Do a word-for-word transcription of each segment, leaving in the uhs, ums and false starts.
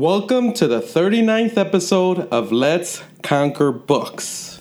Welcome to the thirty-ninth episode of Let's Conquer Books.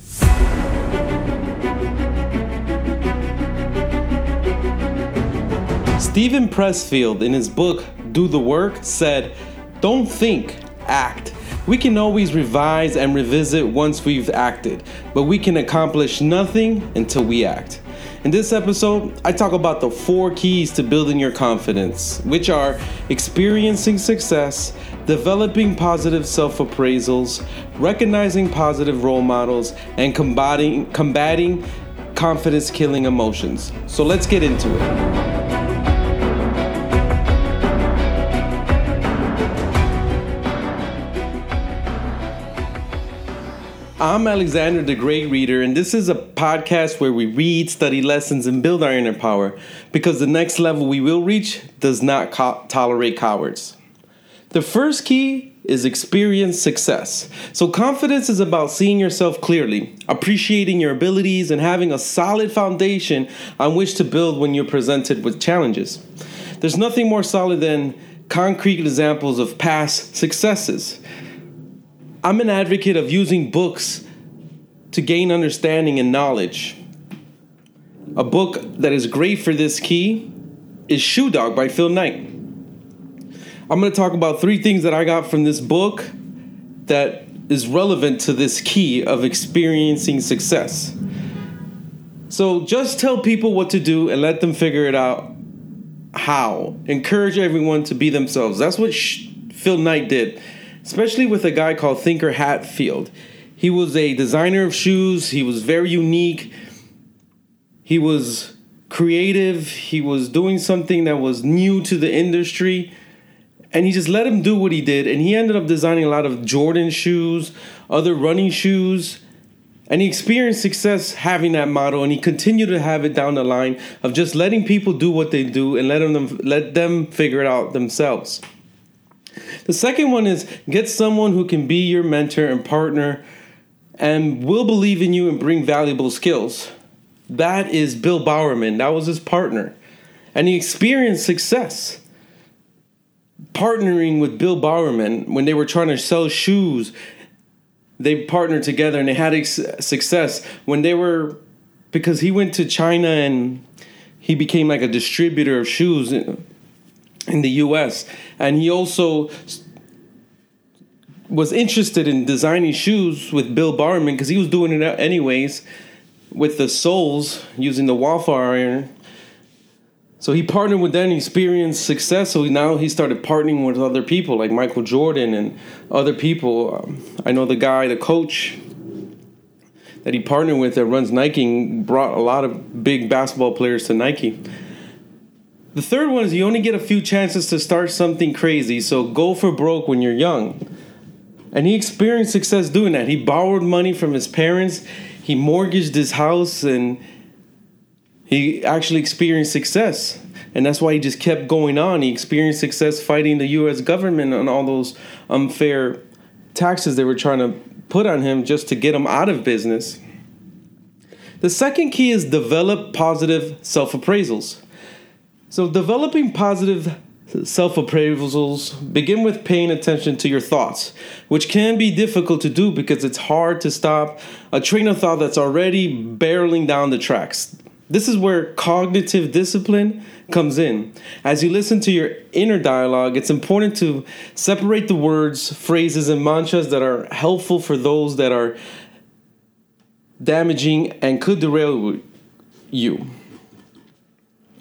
Stephen Pressfield, in his book, Do the Work, said, "Don't think, act. We can always revise and revisit once we've acted, but we can accomplish nothing until we act." In this episode, I talk about the four keys to building your confidence, which are experiencing success, developing positive self-appraisals, recognizing positive role models, and combating, combating confidence-killing emotions. So let's get into it. I'm Alexander the Great Reader, and this is a podcast where we read, study lessons, and build our inner power, because the next level we will reach does not co- tolerate cowards. The first key is experience success. So confidence is about seeing yourself clearly, appreciating your abilities, and having a solid foundation on which to build when you're presented with challenges. There's nothing more solid than concrete examples of past successes. I'm an advocate of using books to gain understanding and knowledge. A book that is great for this key is Shoe Dog by Phil Knight. I'm going to talk about three things that I got from this book that is relevant to this key of experiencing success. So just tell people what to do and let them figure it out how. Encourage everyone to be themselves. That's what Sh- Phil Knight did. Especially with a guy called Tinker Hatfield. He was a designer of shoes. He was very unique. He was creative. He was doing something that was new to the industry. And he just let him do what he did. And he ended up designing a lot of Jordan shoes, other running shoes. And he experienced success having that model. And he continued to have it down the line of just letting people do what they do and letting them, let them figure it out themselves. The second one is get someone who can be your mentor and partner and will believe in you and bring valuable skills. That is Bill Bowerman. That was his partner. And he experienced success partnering with Bill Bowerman when they were trying to sell shoes. They partnered together and they had success when they were, because he went to China and he became like a distributor of shoes in the U S, and he also was interested in designing shoes with Bill Bowerman because he was doing it anyways with the soles using the waffle iron. So he partnered with them and experienced success. So now he started partnering with other people like Michael Jordan and other people. Um, I know the guy, the coach that he partnered with that runs Nike, brought a lot of big basketball players to Nike. The third one is you only get a few chances to start something crazy, so go for broke when you're young. And he experienced success doing that. He borrowed money from his parents, he mortgaged his house, and he actually experienced success. And that's why he just kept going on. He experienced success fighting the U S government on all those unfair taxes they were trying to put on him just to get him out of business. The second key is develop positive self-appraisals. So developing positive self-appraisals begin with paying attention to your thoughts, which can be difficult to do because it's hard to stop a train of thought that's already barreling down the tracks. This is where cognitive discipline comes in. As you listen to your inner dialogue, it's important to separate the words, phrases, and mantras that are helpful for those that are damaging and could derail you.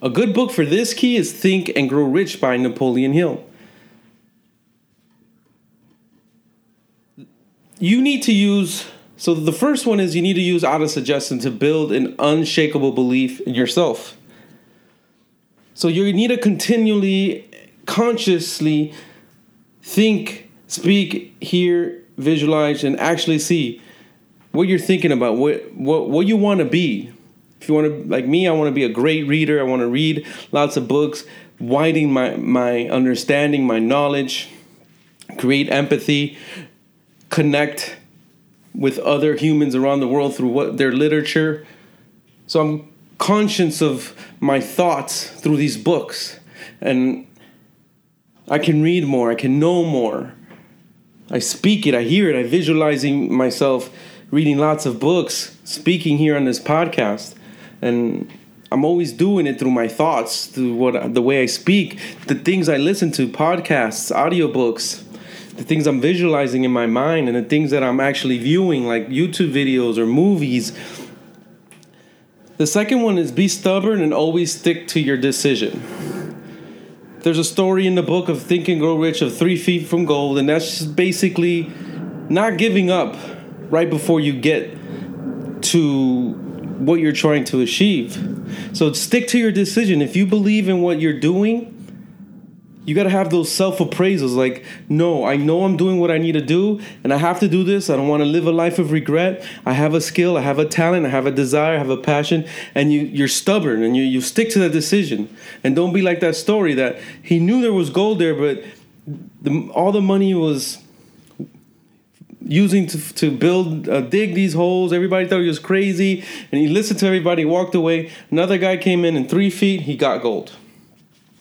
A good book for this key is Think and Grow Rich by Napoleon Hill. You need to use, so the first one is you need to use auto-suggestion to build an unshakable belief in yourself. So you need to continually, consciously think, speak, hear, visualize, and actually see what you're thinking about, what what, what you want to be. If you want to, like me, I want to be a great reader. I want to read lots of books, widening my, my understanding, my knowledge, create empathy, connect with other humans around the world through what their literature. So I'm conscious of my thoughts through these books. And I can read more. I can know more. I speak it, I hear it, I visualizing myself reading lots of books, speaking here on this podcast, and I'm always doing it through my thoughts, through what the way I speak, the things I listen to, podcasts, audiobooks, the things I'm visualizing in my mind, and the things that I'm actually viewing, like YouTube videos or movies. The second one is be stubborn and always stick to your decision. There's a story in the book of Think and Grow Rich of Three Feet from Gold, and that's just basically not giving up right before you get to what you're trying to achieve. So stick to your decision. If you believe in what you're doing, you got to have those self-appraisals like, no, I know I'm doing what I need to do and I have to do this. I don't want to live a life of regret. I have a skill. I have a talent. I have a desire. I have a passion. And you, you're stubborn and you, you stick to that decision. And don't be like that story that he knew there was gold there, but the, all the money was using to to build, uh, dig these holes. Everybody thought he was crazy, and he listened to everybody, walked away. Another guy came in, and three feet, he got gold.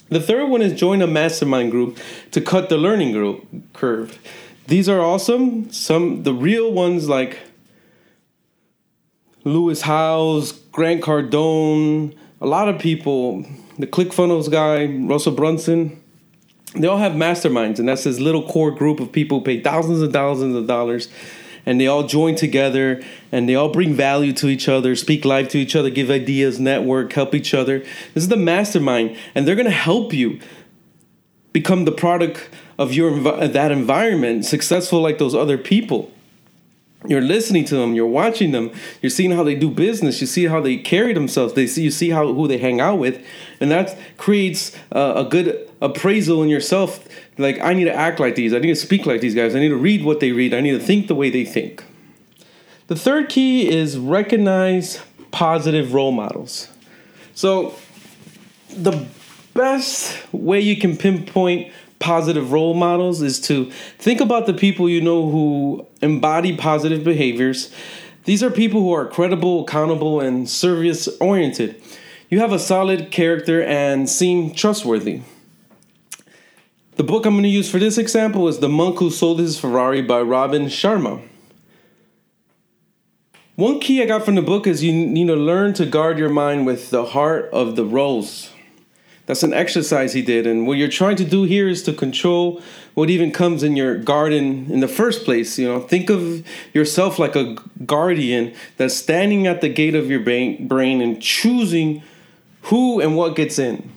The third one is join a mastermind group to cut the learning group curve. These are awesome. Some the real ones like Lewis Howes, Grant Cardone, a lot of people, the ClickFunnels guy, Russell Brunson. They all have masterminds, and that's this little core group of people who pay thousands and thousands of dollars, and they all join together, and they all bring value to each other, speak live to each other, give ideas, network, help each other. This is the mastermind, and they're going to help you become the product of your env- that environment, successful like those other people. You're listening to them, you're watching them, you're seeing how they do business, you see how they carry themselves, they see you see how who they hang out with, and that creates uh, a good appraisal in yourself. Like, I need to act like these, I need to speak like these guys, I need to read what they read, I need to think the way they think. The third key is recognize positive role models. So the best way you can pinpoint positive role models is to think about the people you know who embody positive behaviors. These are people who are credible, accountable, and service-oriented. You have a solid character and seem trustworthy. The book I'm going to use for this example is The Monk Who Sold His Ferrari by Robin Sharma. One key I got from the book is you need to learn to guard your mind with the heart of the rose. That's an exercise he did. And what you're trying to do here is to control what even comes in your garden in the first place. You know, think of yourself like a guardian that's standing at the gate of your brain and choosing who and what gets in.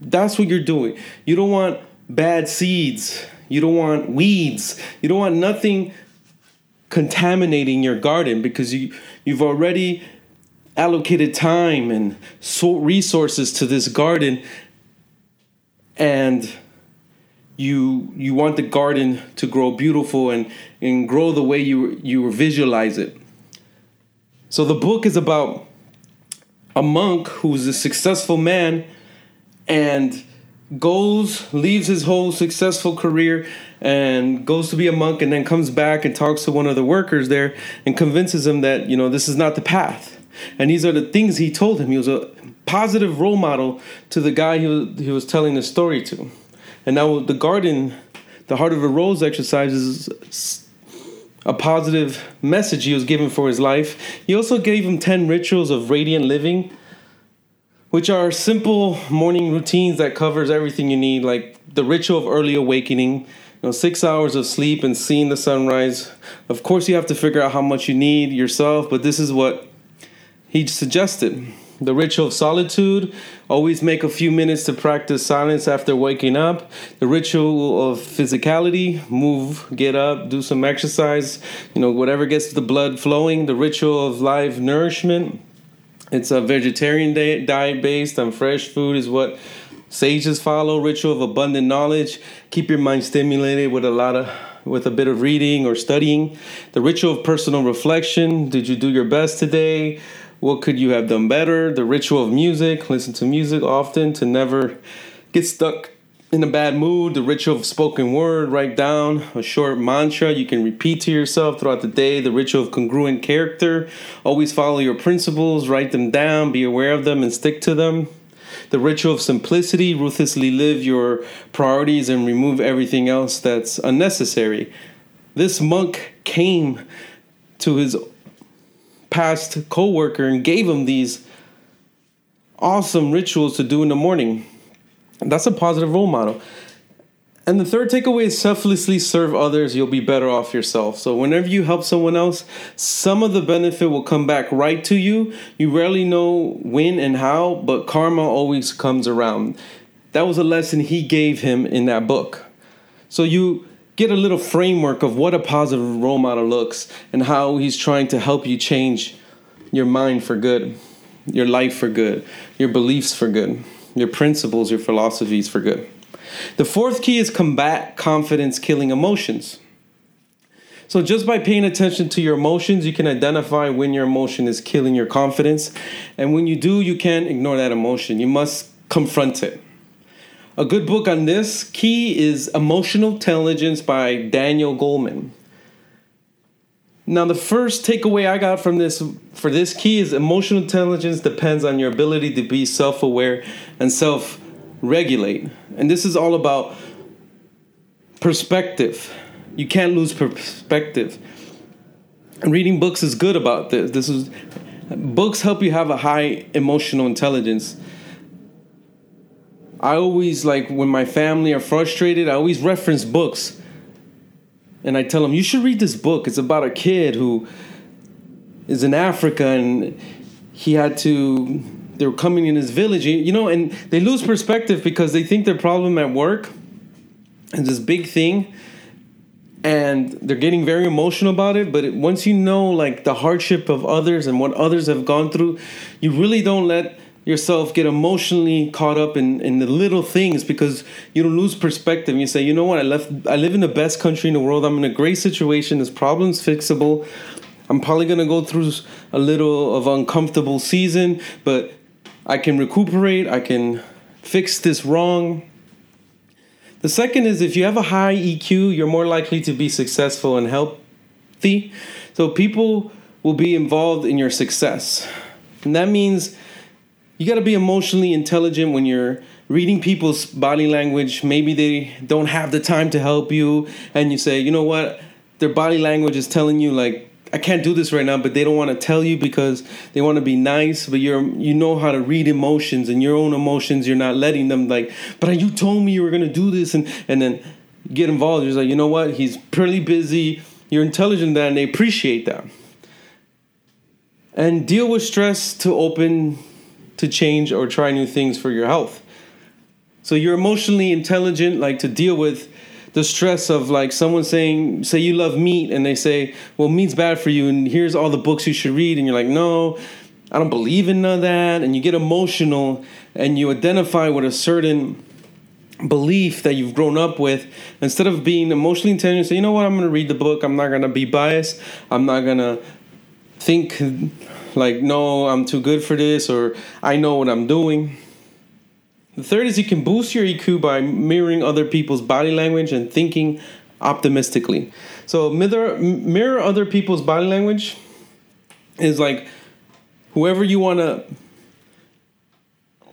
That's what you're doing. You don't want bad seeds. You don't want weeds. You don't want nothing contaminating your garden because you, you've already allocated time and resources to this garden, and you you want the garden to grow beautiful and, and grow the way you you visualize it. So the book is about a monk who's a successful man and goes, leaves his whole successful career and goes to be a monk, and then comes back and talks to one of the workers there and convinces him that, you know, this is not the path. And these are the things he told him. He was a positive role model to the guy he was, he was telling the story to. And now the garden, the heart of the rose exercise, is a positive message he was given for his life. He also gave him ten rituals of radiant living, which are simple morning routines that covers everything you need, like the ritual of early awakening. You know, six hours of sleep and seeing the sunrise. Of course, you have to figure out how much you need yourself, but this is what he suggested. The ritual of solitude, always make a few minutes to practice silence after waking up. The ritual of physicality, move, get up, do some exercise, you know, whatever gets the blood flowing. The ritual of live nourishment, it's a vegetarian diet, diet based on fresh food is what sages follow. Ritual of abundant knowledge, keep your mind stimulated with a lot of with a bit of reading or studying. The ritual of personal reflection, did you do your best today? What could you have done better? The ritual of music, listen to music often to never get stuck in a bad mood. The ritual of spoken word, write down a short mantra you can repeat to yourself throughout the day. The ritual of congruent character, always follow your principles, write them down, be aware of them, and stick to them. The ritual of simplicity, ruthlessly live your priorities and remove everything else that's unnecessary. This monk came to his past co-worker and gave him these awesome rituals to do in the morning. That's a positive role model. And the third takeaway is selflessly serve others. You'll be better off yourself. So whenever you help someone else, some of the benefit will come back right to you. You rarely know when and how, but karma always comes around. That was a lesson he gave him in that book. So you get a little framework of what a positive role model looks and how he's trying to help you change your mind for good, your life for good, your beliefs for good, your principles, your philosophies for good. The fourth key is combat confidence-killing emotions. So just by paying attention to your emotions, you can identify when your emotion is killing your confidence. And when you do, you can't ignore that emotion. You must confront it. A good book on this key is Emotional Intelligence by Daniel Goleman. Now, the first takeaway I got from this for this key is emotional intelligence depends on your ability to be self-aware and self regulate. And this is all about perspective. You can't lose perspective. And reading books is good about this. This is books help you have a high emotional intelligence. I always, like, when my family are frustrated, I always reference books. And I tell them, you should read this book. It's about a kid who is in Africa and he had to... They were coming in his village, you know, and they lose perspective because they think their problem at work is this big thing. And they're getting very emotional about it. But it, once you know, like, the hardship of others and what others have gone through, you really don't let yourself get emotionally caught up in, in the little things because you don't lose perspective. You say, you know what, I left, I live in the best country in the world. I'm in a great situation. This problem's fixable. I'm probably going to go through a little of uncomfortable season, but I can recuperate. I can fix this wrong. The second is if you have a high E Q, you're more likely to be successful and healthy. So people will be involved in your success. And that means you got to be emotionally intelligent when you're reading people's body language. Maybe they don't have the time to help you. And you say, you know what? Their body language is telling you, like, I can't do this right now, but they don't want to tell you because they want to be nice. But you're, you know how to read emotions and your own emotions. You're not letting them, like, but you told me you were going to do this. And, and then get involved. You're like, you know what? He's pretty busy. You're intelligent there and they appreciate that. And deal with stress to open to change or try new things for your health. So you're emotionally intelligent, like, to deal with the stress of, like, someone saying, say you love meat, and they say, well, meat's bad for you, and here's all the books you should read. And you're like, no, I don't believe in none of that. And you get emotional, and you identify with a certain belief that you've grown up with. Instead of being emotionally intelligent, say, you know what, I'm going to read the book. I'm not going to be biased. I'm not going to think, like, no, I'm too good for this, or I know what I'm doing. The third is you can boost your E Q by mirroring other people's body language and thinking optimistically. So mirror, mirror other people's body language is like whoever you want to,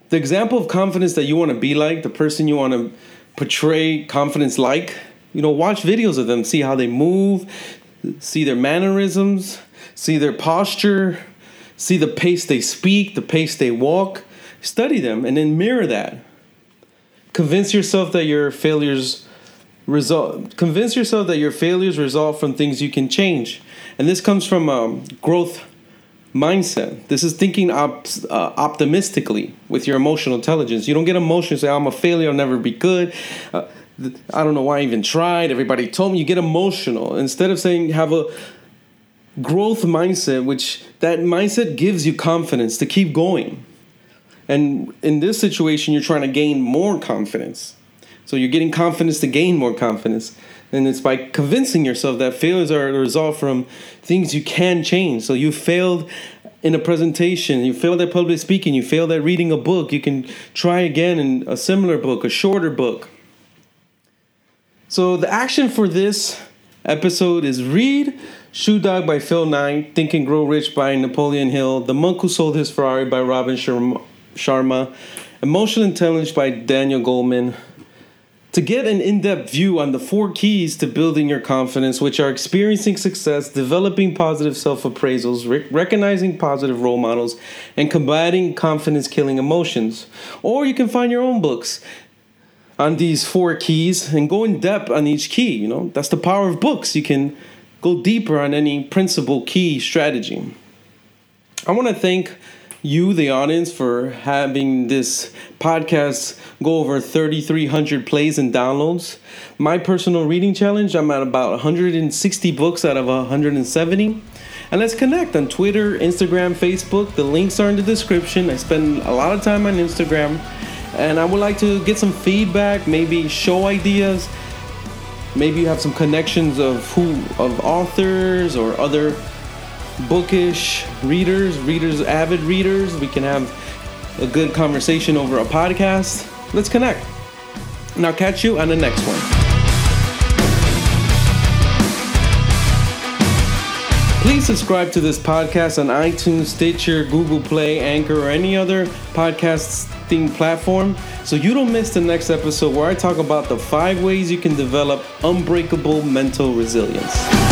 the example of confidence that you want to be like, the person you want to portray confidence like, you know, watch videos of them, see how they move, see their mannerisms, see their posture, see the pace they speak, the pace they walk. Study them and then mirror that. Convince yourself that your failures result. Convince yourself that your failures result from things you can change, and this comes from a growth mindset. This is thinking op- uh, optimistically with your emotional intelligence. You don't get emotional. Say, "I'm a failure. I'll never be good. Uh, th- I don't know why I even tried. Everybody told me." You get emotional instead of saying, "Have a growth mindset," which that mindset gives you confidence to keep going. And in this situation, you're trying to gain more confidence. So you're getting confidence to gain more confidence. And it's by convincing yourself that failures are a result from things you can change. So you failed in a presentation. You failed at public speaking. You failed at reading a book. You can try again in a similar book, a shorter book. So the action for this episode is read Shoe Dog by Phil Knight, Think and Grow Rich by Napoleon Hill, The Monk Who Sold His Ferrari by Robin Sharma, Sharma, Emotional Intelligence by Daniel Goleman, To get an in-depth view on the four keys to building your confidence, which are experiencing success, developing positive self-appraisals, re- recognizing positive role models, and combating confidence-killing emotions. Or you can find your own books on these four keys and go in depth on each key. You know, that's the power of books. You can go deeper on any principal key strategy. I want to thank you, the audience, for having this podcast go over three thousand three hundred plays and downloads. My personal reading challenge, I'm at about one hundred sixty books out of one hundred seventy. And let's connect on Twitter, Instagram, Facebook. The links are in the description. I spend a lot of time on Instagram. And I would like to get some feedback, maybe show ideas. Maybe you have some connections of who, of authors or other bookish readers, readers, avid readers. We can have a good conversation over a podcast. Let's connect. And I'll catch you on the next one. Please subscribe to this podcast on iTunes, Stitcher, Google Play, Anchor, or any other podcasting platform so you don't miss the next episode where I talk about the five ways you can develop unbreakable mental resilience.